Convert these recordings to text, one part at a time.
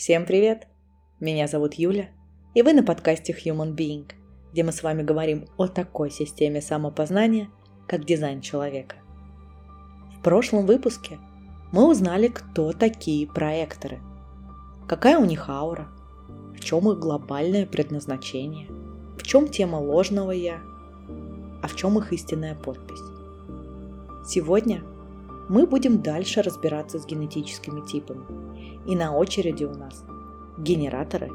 Всем привет! Меня зовут Юля, и вы на подкасте Human Being, где мы с вами говорим о такой системе самопознания, как дизайн человека. В прошлом выпуске мы узнали, кто такие проекторы, какая у них аура, в чем их глобальное предназначение, в чем тема ложного «я», а в чем их истинная подпись. Сегодня мы будем дальше разбираться с генетическими типами, и на очереди у нас генераторы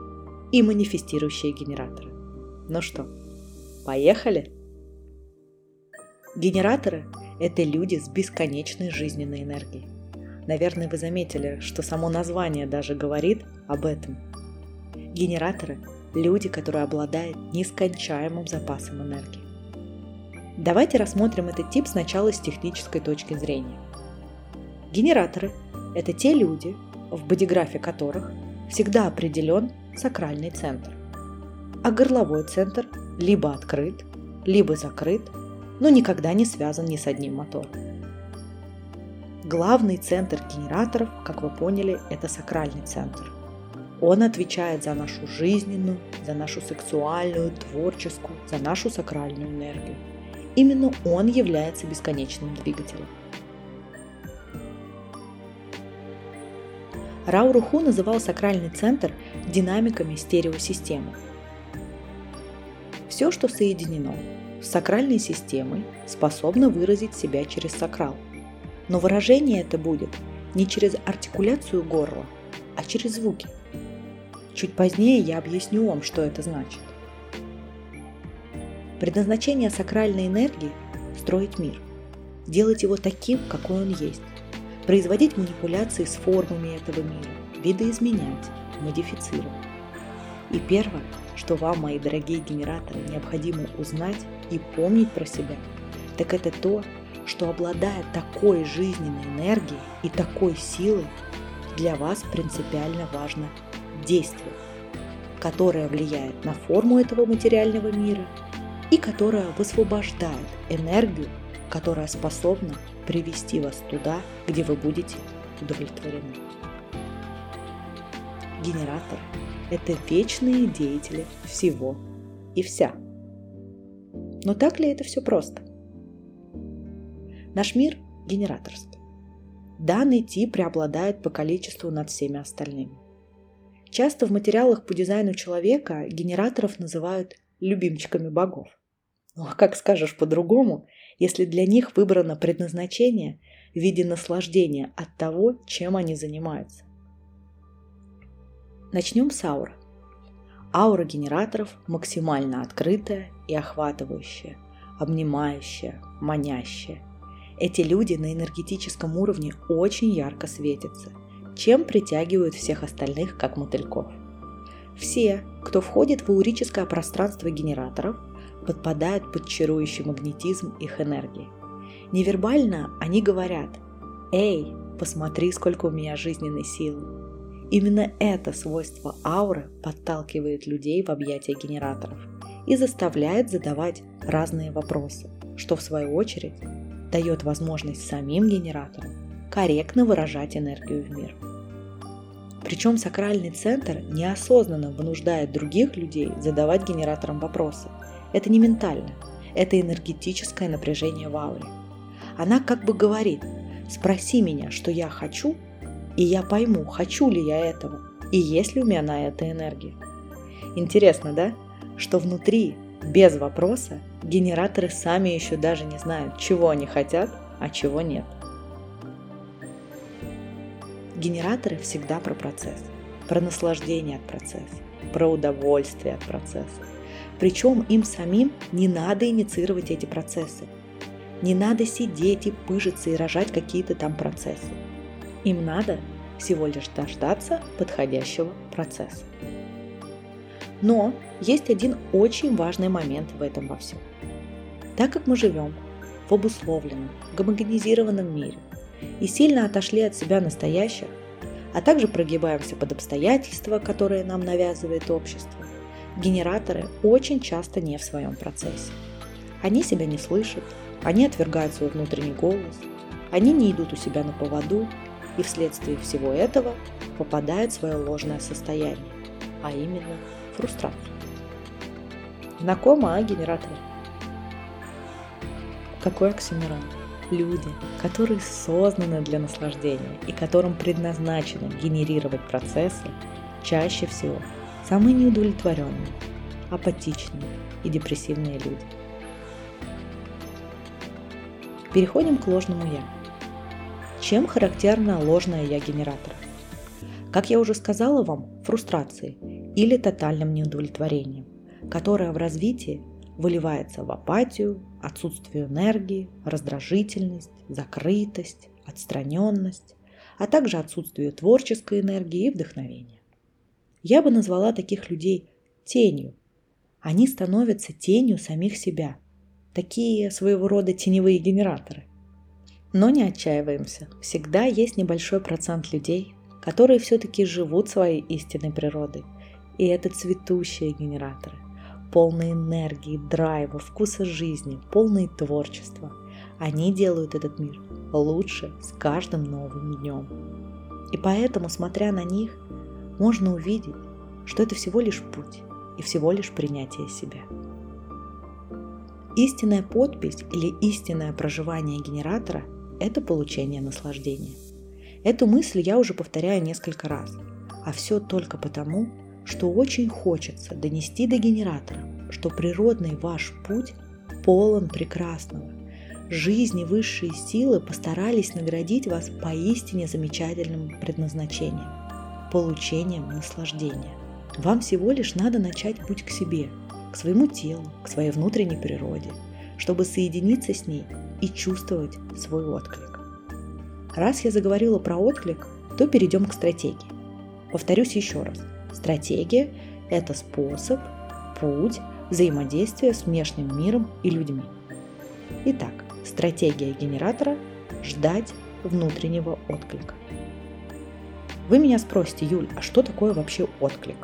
и манифестирующие генераторы. Ну что, поехали? Генераторы – это люди с бесконечной жизненной энергией. Наверное, вы заметили, что само название даже говорит об этом. Генераторы – люди, которые обладают нескончаемым запасом энергии. Давайте рассмотрим этот тип сначала с технической точки зрения. Генераторы – это те люди, в бодиграфе которых всегда определен сакральный центр, а горловой центр либо открыт, либо закрыт, но никогда не связан ни с одним мотором. Главный центр генераторов, как вы поняли, это сакральный центр. Он отвечает за нашу жизненную, за нашу сексуальную, творческую, за нашу сакральную энергию. Именно он является бесконечным двигателем. Ра Уру Ху называл сакральный центр динамиками стереосистемы. Все, что соединено с сакральной системой, способно выразить себя через сакрал. Но выражение это будет не через артикуляцию горла, а через звуки. Чуть позднее я объясню вам, что это значит. Предназначение сакральной энергии – строить мир, делать его таким, какой он есть, производить манипуляции с формами этого мира, видоизменять, модифицировать. И первое, что вам, мои дорогие генераторы, необходимо узнать и помнить про себя, так это то, что, обладая такой жизненной энергией и такой силой, для вас принципиально важно действие, которое влияет на форму этого материального мира и которая высвобождает энергию, которая способна привести вас туда, где вы будете удовлетворены. Генераторы – это вечные деятели всего и вся. Но так ли это все просто? Наш мир – генераторский. Данный тип преобладает по количеству над всеми остальными. Часто в материалах по дизайну человека генераторов называют любимчиками богов. Ну а как скажешь по-другому, если для них выбрано предназначение в виде наслаждения от того, чем они занимаются? Начнем с ауры. Аура генераторов максимально открытая и охватывающая, обнимающая, манящая. Эти люди на энергетическом уровне очень ярко светятся, чем притягивают всех остальных как мотыльков. Все, кто входит в аурическое пространство генераторов, подпадают под чарующий магнетизм их энергии. Невербально они говорят: «Эй, посмотри, сколько у меня жизненной силы». Именно это свойство ауры подталкивает людей в объятия генераторов и заставляет задавать разные вопросы, что в свою очередь дает возможность самим генераторам корректно выражать энергию в мир. Причем сакральный центр неосознанно вынуждает других людей задавать генераторам вопросы. Это не ментально, это энергетическое напряжение в ауре. Она как бы говорит: спроси меня, что я хочу, и я пойму, хочу ли я этого, и есть ли у меня на это энергия. Интересно, да? Что внутри, без вопроса, генераторы сами еще даже не знают, чего они хотят, а чего нет. Генераторы всегда про процесс, про наслаждение от процесса, про удовольствие от процесса. Причем им самим не надо инициировать эти процессы. Не надо сидеть и пыжиться и рожать какие-то там процессы. Им надо всего лишь дождаться подходящего процесса. Но есть один очень важный момент в этом во всем. Так как мы живем в обусловленном, гомогенизированном мире, и сильно отошли от себя настоящих, а также прогибаемся под обстоятельства, которые нам навязывает общество, генераторы очень часто не в своем процессе. Они себя не слышат, они отвергают свой внутренний голос, они не идут у себя на поводу, и вследствие всего этого попадает в свое ложное состояние, а именно фрустрацию. Знакомо, генераторы? Какой оксимирон? Люди, которые созданы для наслаждения и которым предназначено генерировать процессы, чаще всего самые неудовлетворенные, апатичные и депрессивные люди. Переходим к ложному «я». Чем характерно ложное «я» генератора? Как я уже сказала вам, фрустрацией или тотальным неудовлетворением, которое в развитии выливается в апатию, отсутствие энергии, раздражительность, закрытость, отстраненность, а также отсутствие творческой энергии и вдохновения. Я бы назвала таких людей тенью. Они становятся тенью самих себя, такие своего рода теневые генераторы. Но не отчаиваемся, всегда есть небольшой процент людей, которые все-таки живут своей истинной природой, и это цветущие генераторы. Полные энергии, драйва, вкуса жизни, полные творчества. Они делают этот мир лучше с каждым новым днем. И поэтому, смотря на них, можно увидеть, что это всего лишь путь и всего лишь принятие себя. Истинная подпись или истинное проживание генератора – это получение наслаждения. Эту мысль я уже повторяю несколько раз, а все только потому, что очень хочется донести до генератора, что природный ваш путь полон прекрасного. Жизнь и высшие силы постарались наградить вас поистине замечательным предназначением – получением наслаждения. Вам всего лишь надо начать путь к себе, к своему телу, к своей внутренней природе, чтобы соединиться с ней и чувствовать свой отклик. Раз я заговорила про отклик, то перейдем к стратегии. Повторюсь еще раз. Стратегия – это способ, путь, взаимодействие с внешним миром и людьми. Итак, стратегия генератора – ждать внутреннего отклика. Вы меня спросите, Юль, а что такое вообще отклик?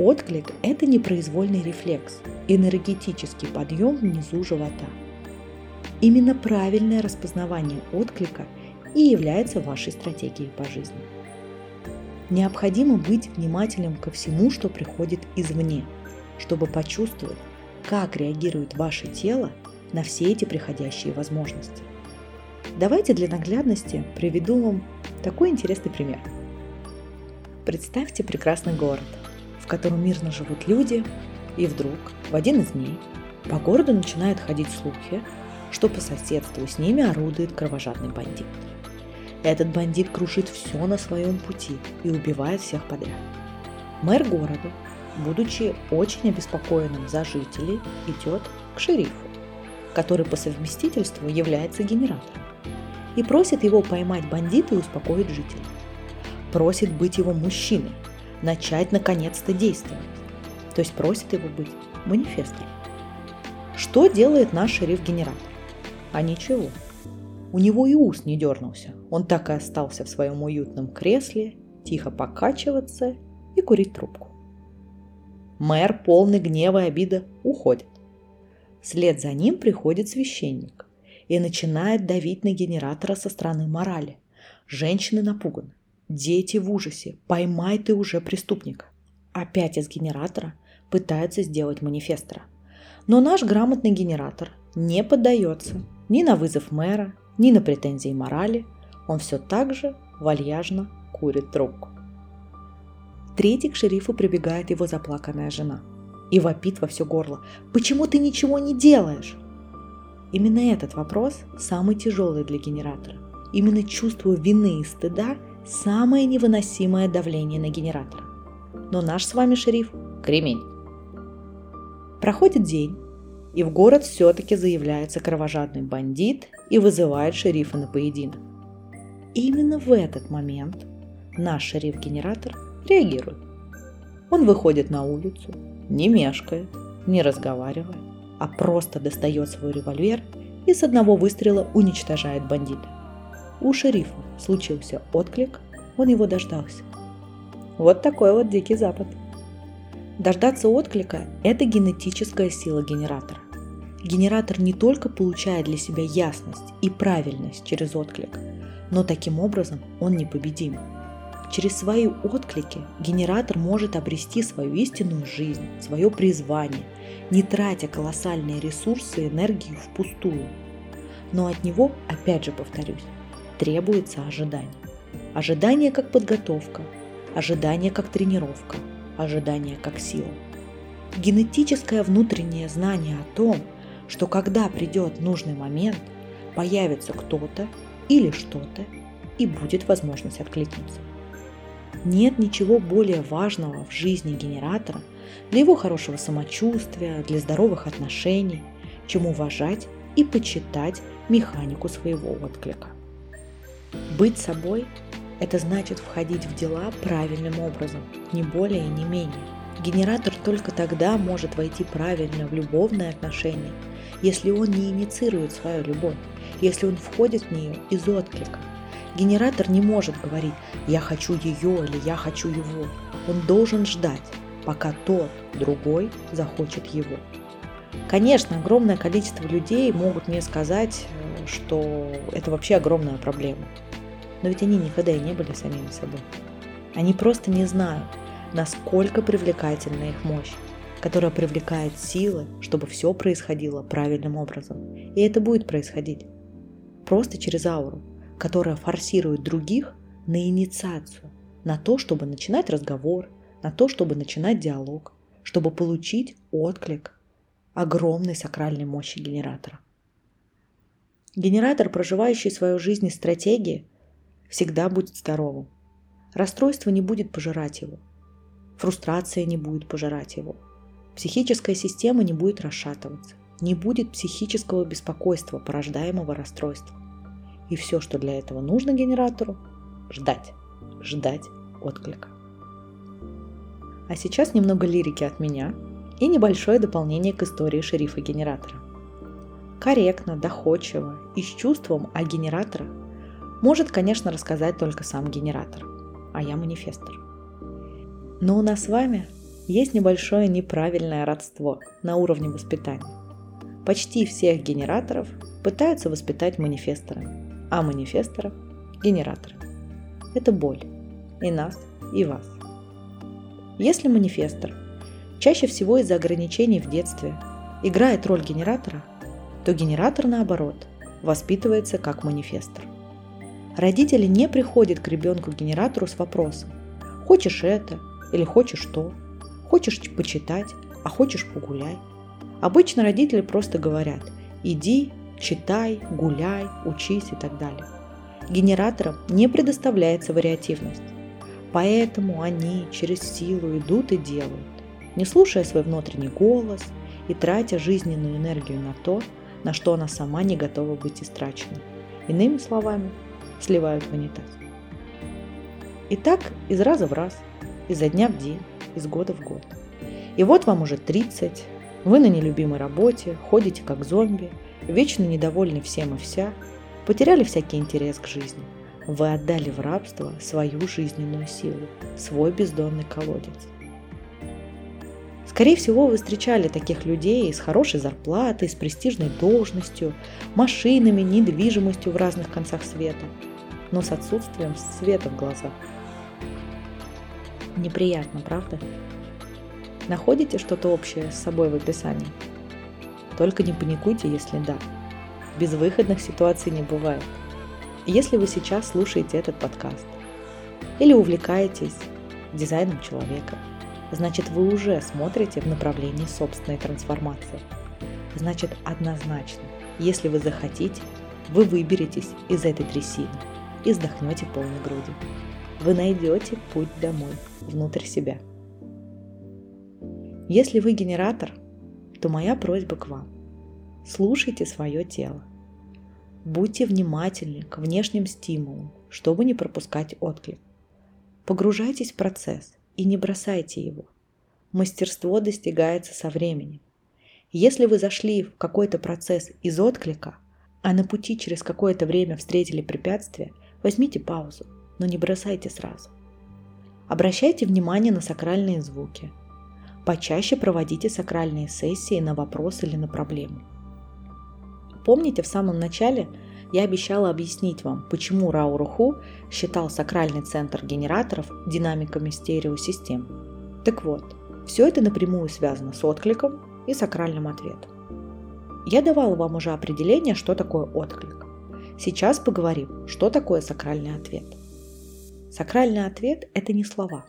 Отклик – это непроизвольный рефлекс, энергетический подъем внизу живота. Именно правильное распознавание отклика и является вашей стратегией по жизни. Необходимо быть внимательным ко всему, что приходит извне, чтобы почувствовать, как реагирует ваше тело на все эти приходящие возможности. Давайте для наглядности приведу вам такой интересный пример. Представьте прекрасный город, в котором мирно живут люди, и вдруг в один из дней по городу начинают ходить слухи, что по соседству с ними орудует кровожадный бандит. Этот бандит крушит все на своем пути и убивает всех подряд. Мэр города, будучи очень обеспокоенным за жителей, идет к шерифу, который по совместительству является генератором, и просит его поймать бандита и успокоить жителей. Просит быть его мужчиной, начать наконец-то действовать. То есть просит его быть манифестором. Что делает наш шериф-генератор? А ничего. У него и ус не дернулся, он так и остался в своем уютном кресле, тихо покачиваться и курить трубку. Мэр, полный гнева и обида, уходит. Вслед за ним приходит священник и начинает давить на генератора со стороны морали. Женщины напуганы, дети в ужасе, поймай ты уже преступника. Опять из генератора пытаются сделать манифестора. Но наш грамотный генератор не поддается ни на вызов мэра, ни на претензии морали, он все так же вальяжно курит трубку. Третий к шерифу прибегает его заплаканная жена и вопит во все горло: «Почему ты ничего не делаешь?» Именно этот вопрос самый тяжелый для генератора. Именно чувство вины и стыда – самое невыносимое давление на генератора. Но наш с вами шериф – кремень. Проходит день, и в город все-таки заявляется кровожадный бандит и вызывает шерифа на поединок. И именно в этот момент наш шериф-генератор реагирует. Он выходит на улицу, не мешкает, не разговаривая, а просто достает свой револьвер и с одного выстрела уничтожает бандита. У шерифа случился отклик, он его дождался. Вот такой вот дикий запад. Дождаться отклика – это генетическая сила генератора. Генератор не только получает для себя ясность и правильность через отклик, но таким образом он непобедим. Через свои отклики генератор может обрести свою истинную жизнь, свое призвание, не тратя колоссальные ресурсы и энергию впустую. Но от него, опять же повторюсь, требуется ожидание. Ожидание как подготовка, ожидание как тренировка, ожидание как сила. Генетическое внутреннее знание о том, что когда придет нужный момент, появится кто-то или что-то, и будет возможность откликнуться. Нет ничего более важного в жизни генератора для его хорошего самочувствия, для здоровых отношений, чем уважать и почитать механику своего отклика. Быть собой – это значит входить в дела правильным образом, не более и не менее. Генератор только тогда может войти правильно в любовные отношения, если он не инициирует свою любовь, если он входит в нее из отклика. Генератор не может говорить «я хочу ее» или «я хочу его». Он должен ждать, пока тот, другой, захочет его. Конечно, огромное количество людей могут мне сказать, что это вообще огромная проблема. Но ведь они никогда и не были самими собой. Они просто не знают, насколько привлекательна их мощь, которая привлекает силы, чтобы все происходило правильным образом. И это будет происходить просто через ауру, которая форсирует других на инициацию, на то, чтобы начинать разговор, на то, чтобы начинать диалог, чтобы получить отклик огромной сакральной мощи генератора. Генератор, проживающий свою жизнь из стратегии, всегда будет здоровым. Расстройство не будет пожирать его. Фрустрация не будет пожирать его. Психическая система не будет расшатываться. Не будет психического беспокойства, порождаемого расстройством. И все, что для этого нужно генератору – ждать. Ждать отклика. А сейчас немного лирики от меня и небольшое дополнение к истории шерифа-генератора. Корректно, доходчиво и с чувством о генератора может, конечно, рассказать только сам генератор, а я манифестор. Но у нас с вами есть небольшое неправильное родство на уровне воспитания. Почти всех генераторов пытаются воспитать манифесторами, а манифесторов – генераторами. Это боль и нас, и вас. Если манифестор чаще всего из-за ограничений в детстве играет роль генератора, то генератор, наоборот, воспитывается как манифестор. Родители не приходят к ребенку-генератору с вопросом «хочешь это?» или «хочешь то?», «хочешь почитать?», а «хочешь погулять?». Обычно родители просто говорят «иди, читай, гуляй, учись» и так далее. Генераторам не предоставляется вариативность, поэтому они через силу идут и делают, не слушая свой внутренний голос и тратя жизненную энергию на то, на что она сама не готова быть истрачена. Иными словами, сливают в унитаз. И так из раза в раз, изо дня в день, из года в год. И вот вам уже 30, вы на нелюбимой работе, ходите как зомби, вечно недовольны всем и вся, потеряли всякий интерес к жизни. Вы отдали в рабство свою жизненную силу, свой бездонный колодец. Скорее всего, вы встречали таких людей с хорошей зарплатой, с престижной должностью, машинами, недвижимостью в разных концах света, но с отсутствием света в глазах. Неприятно, правда? Находите что-то общее с собой в описании? Только не паникуйте, если да. Безвыходных ситуаций не бывает. Если вы сейчас слушаете этот подкаст или увлекаетесь дизайном человека, значит, вы уже смотрите в направлении собственной трансформации. Значит, однозначно, если вы захотите, вы выберетесь из этой трясины и вздохнете полной грудью. Вы найдете путь домой, внутрь себя. Если вы генератор, то моя просьба к вам – слушайте свое тело. Будьте внимательны к внешним стимулам, чтобы не пропускать отклик. Погружайтесь в процесс и не бросайте его. Мастерство достигается со временем. Если вы зашли в какой-то процесс из отклика, а на пути через какое-то время встретили препятствие, возьмите паузу, но не бросайте сразу. Обращайте внимание на сакральные звуки. Почаще проводите сакральные сессии на вопрос или на проблему. Помните, в самом начале я обещала объяснить вам, почему Ра Уру Ху считал сакральный центр генераторов динамиками стереосистем. Так вот, все это напрямую связано с откликом и сакральным ответом. Я давала вам уже определение, что такое отклик. Сейчас поговорим, что такое сакральный ответ. Сакральный ответ – это не слова.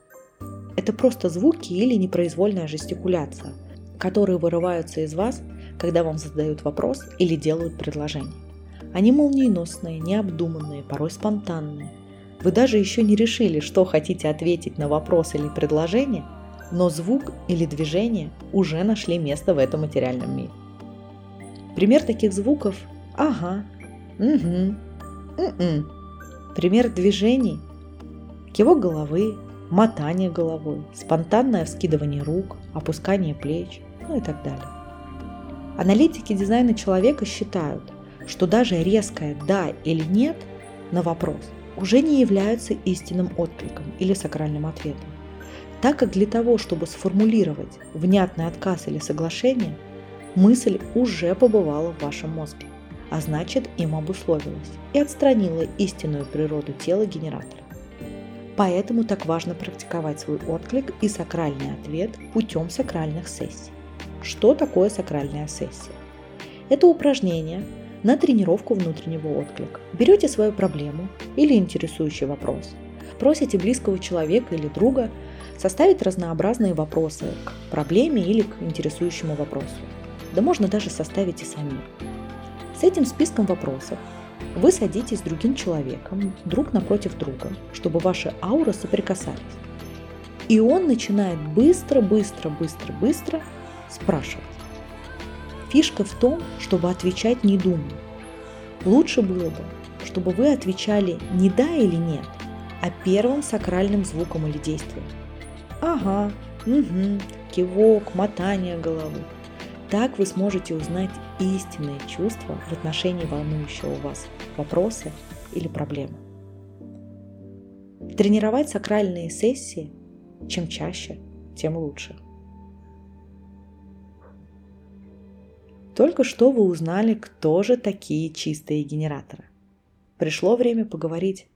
Это просто звуки или непроизвольная жестикуляция, которые вырываются из вас, когда вам задают вопрос или делают предложение. Они молниеносные, необдуманные, порой спонтанные. Вы даже еще не решили, что хотите ответить на вопрос или предложение, но звук или движение уже нашли место в этом материальном мире. Пример таких звуков – ага, угу, м-м. Пример движений – кивок головы, мотание головой, спонтанное вскидывание рук, опускание плеч, и так далее. Аналитики дизайна человека считают, что даже резкое «да» или «нет» на вопрос уже не являются истинным откликом или сакральным ответом, так как для того, чтобы сформулировать внятный отказ или соглашение, мысль уже побывала в вашем мозге, а значит, им обусловилась и отстранила истинную природу тела генератора. Поэтому так важно практиковать свой отклик и сакральный ответ путем сакральных сессий. Что такое сакральная сессия? Это упражнение на тренировку внутреннего отклика. Берете свою проблему или интересующий вопрос, просите близкого человека или друга составить разнообразные вопросы к проблеме или к интересующему вопросу. Да можно даже составить и самим. С этим списком вопросов вы садитесь с другим человеком, друг напротив друга, чтобы ваши ауры соприкасались. И он начинает быстро спрашивать. Фишка в том, чтобы отвечать не думая. Лучше было бы, чтобы вы отвечали не «да» или «нет», а первым сакральным звуком или действием. Ага, угу, кивок, мотание головы. Так вы сможете узнать истинные чувства в отношении волнующего вас вопроса или проблемы. Тренировать сакральные сессии чем чаще, тем лучше. Только что вы узнали, кто же такие чистые генераторы. Пришло время поговорить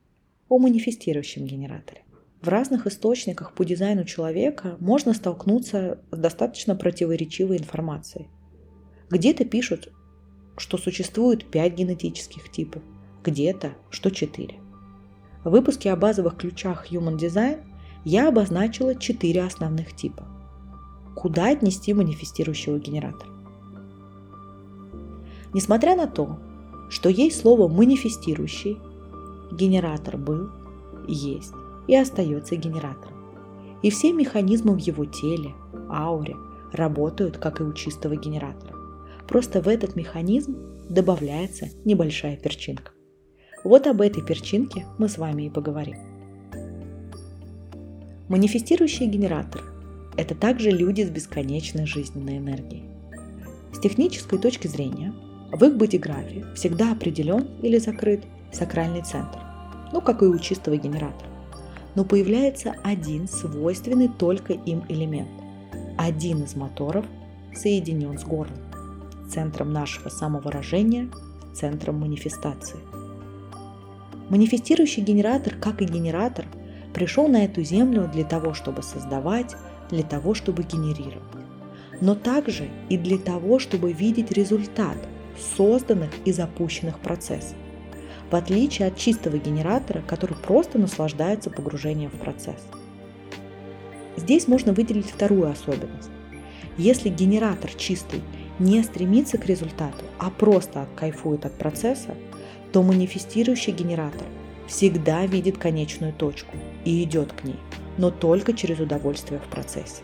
о манифестирующем генераторе. В разных источниках по дизайну человека можно столкнуться с достаточно противоречивой информацией. Где-то пишут, что существует 5 генетических типов, где-то, что 4. В выпуске о базовых ключах Human Design я обозначила 4 основных типа. Куда отнести манифестирующего генератора? Несмотря на то, что есть слово «манифестирующий», генератор был, есть и остается генератором. И все механизмы в его теле, ауре, работают, как и у чистого генератора. Просто в этот механизм добавляется небольшая перчинка. Вот об этой перчинке мы с вами и поговорим. Манифестирующие генераторы – это также люди с бесконечной жизненной энергией. С технической точки зрения, в их бодиграфе всегда определен или закрыт сакральный центр, как и у чистого генератора. Но появляется один свойственный только им элемент. Один из моторов соединен с горлом, центром нашего самовыражения, центром манифестации. Манифестирующий генератор, как и генератор, пришел на эту землю для того, чтобы создавать, для того, чтобы генерировать, но также и для того, чтобы видеть результат созданных и запущенных процессов. В отличие от чистого генератора, который просто наслаждается погружением в процесс. Здесь можно выделить вторую особенность. Если генератор чистый не стремится к результату, а просто кайфует от процесса, то манифестирующий генератор всегда видит конечную точку и идет к ней, но только через удовольствие в процессе.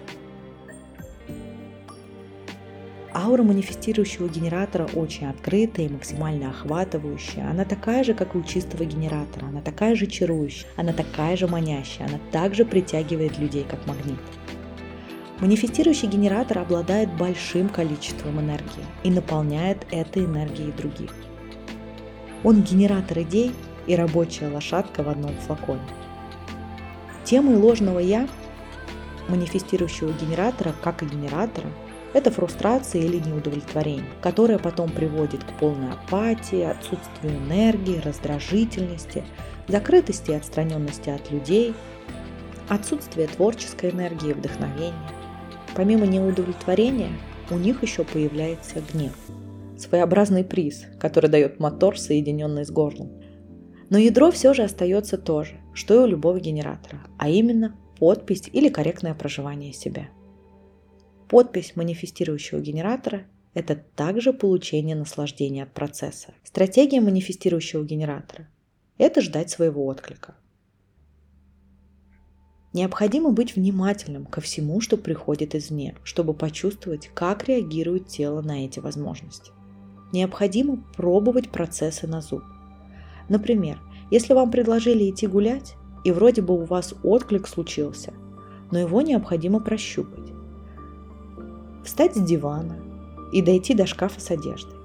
Аура манифестирующего генератора очень открытая и максимально охватывающая. Она такая же, как и у чистого генератора, она такая же чарующая, она такая же манящая, она также притягивает людей, как магнит. Манифестирующий генератор обладает большим количеством энергии и наполняет этой энергией других. Он генератор идей и рабочая лошадка в одном флаконе. Темой ложного «я» манифестирующего генератора, как и генератора, Это фрустрация или неудовлетворение, которое потом приводит к полной апатии, отсутствию энергии, раздражительности, закрытости и отстраненности от людей, отсутствию творческой энергии и вдохновения. Помимо неудовлетворения, у них еще появляется гнев. Своеобразный приз, который дает мотор, соединенный с горлом. Но ядро все же остается то же, что и у любого генератора, а именно подпись или корректное проживание себя. Подпись манифестирующего генератора – это также получение наслаждения от процесса. Стратегия манифестирующего генератора – это ждать своего отклика. Необходимо быть внимательным ко всему, что приходит извне, чтобы почувствовать, как реагирует тело на эти возможности. Необходимо пробовать процессы на зуб. Например, если вам предложили идти гулять, и вроде бы у вас отклик случился, но его необходимо прощупать. Встать с дивана и дойти до шкафа с одеждой.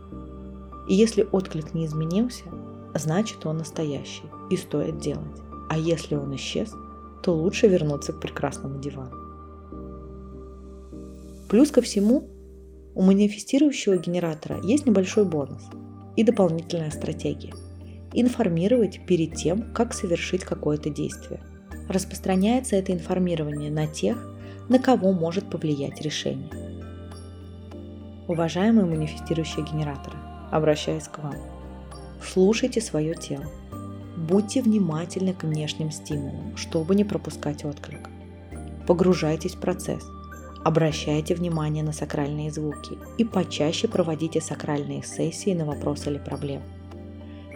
И если отклик не изменился, значит он настоящий и стоит делать. А если он исчез, то лучше вернуться к прекрасному дивану. Плюс ко всему, у манифестирующего генератора есть небольшой бонус и дополнительная стратегия. Информировать перед тем, как совершить какое-то действие. Распространяется это информирование на тех, на кого может повлиять решение. Уважаемые манифестирующие генераторы, обращаясь к вам, слушайте свое тело. Будьте внимательны к внешним стимулам, чтобы не пропускать отклик. Погружайтесь в процесс. Обращайте внимание на сакральные звуки и почаще проводите сакральные сессии на вопрос или проблему.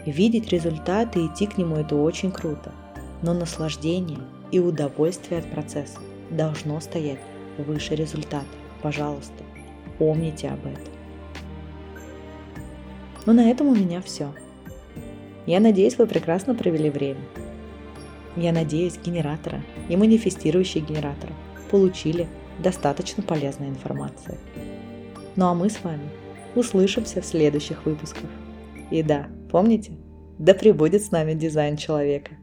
Видеть результаты и идти к нему – это очень круто, но наслаждение и удовольствие от процесса должно стоять выше результата. Пожалуйста. Помните об этом. Ну, на этом у меня все. Я надеюсь, вы прекрасно провели время. Я надеюсь, генераторы и манифестирующие генераторы получили достаточно полезной информации. Ну а мы с вами услышимся в следующих выпусках. И да, помните, да пребудет с нами дизайн человека.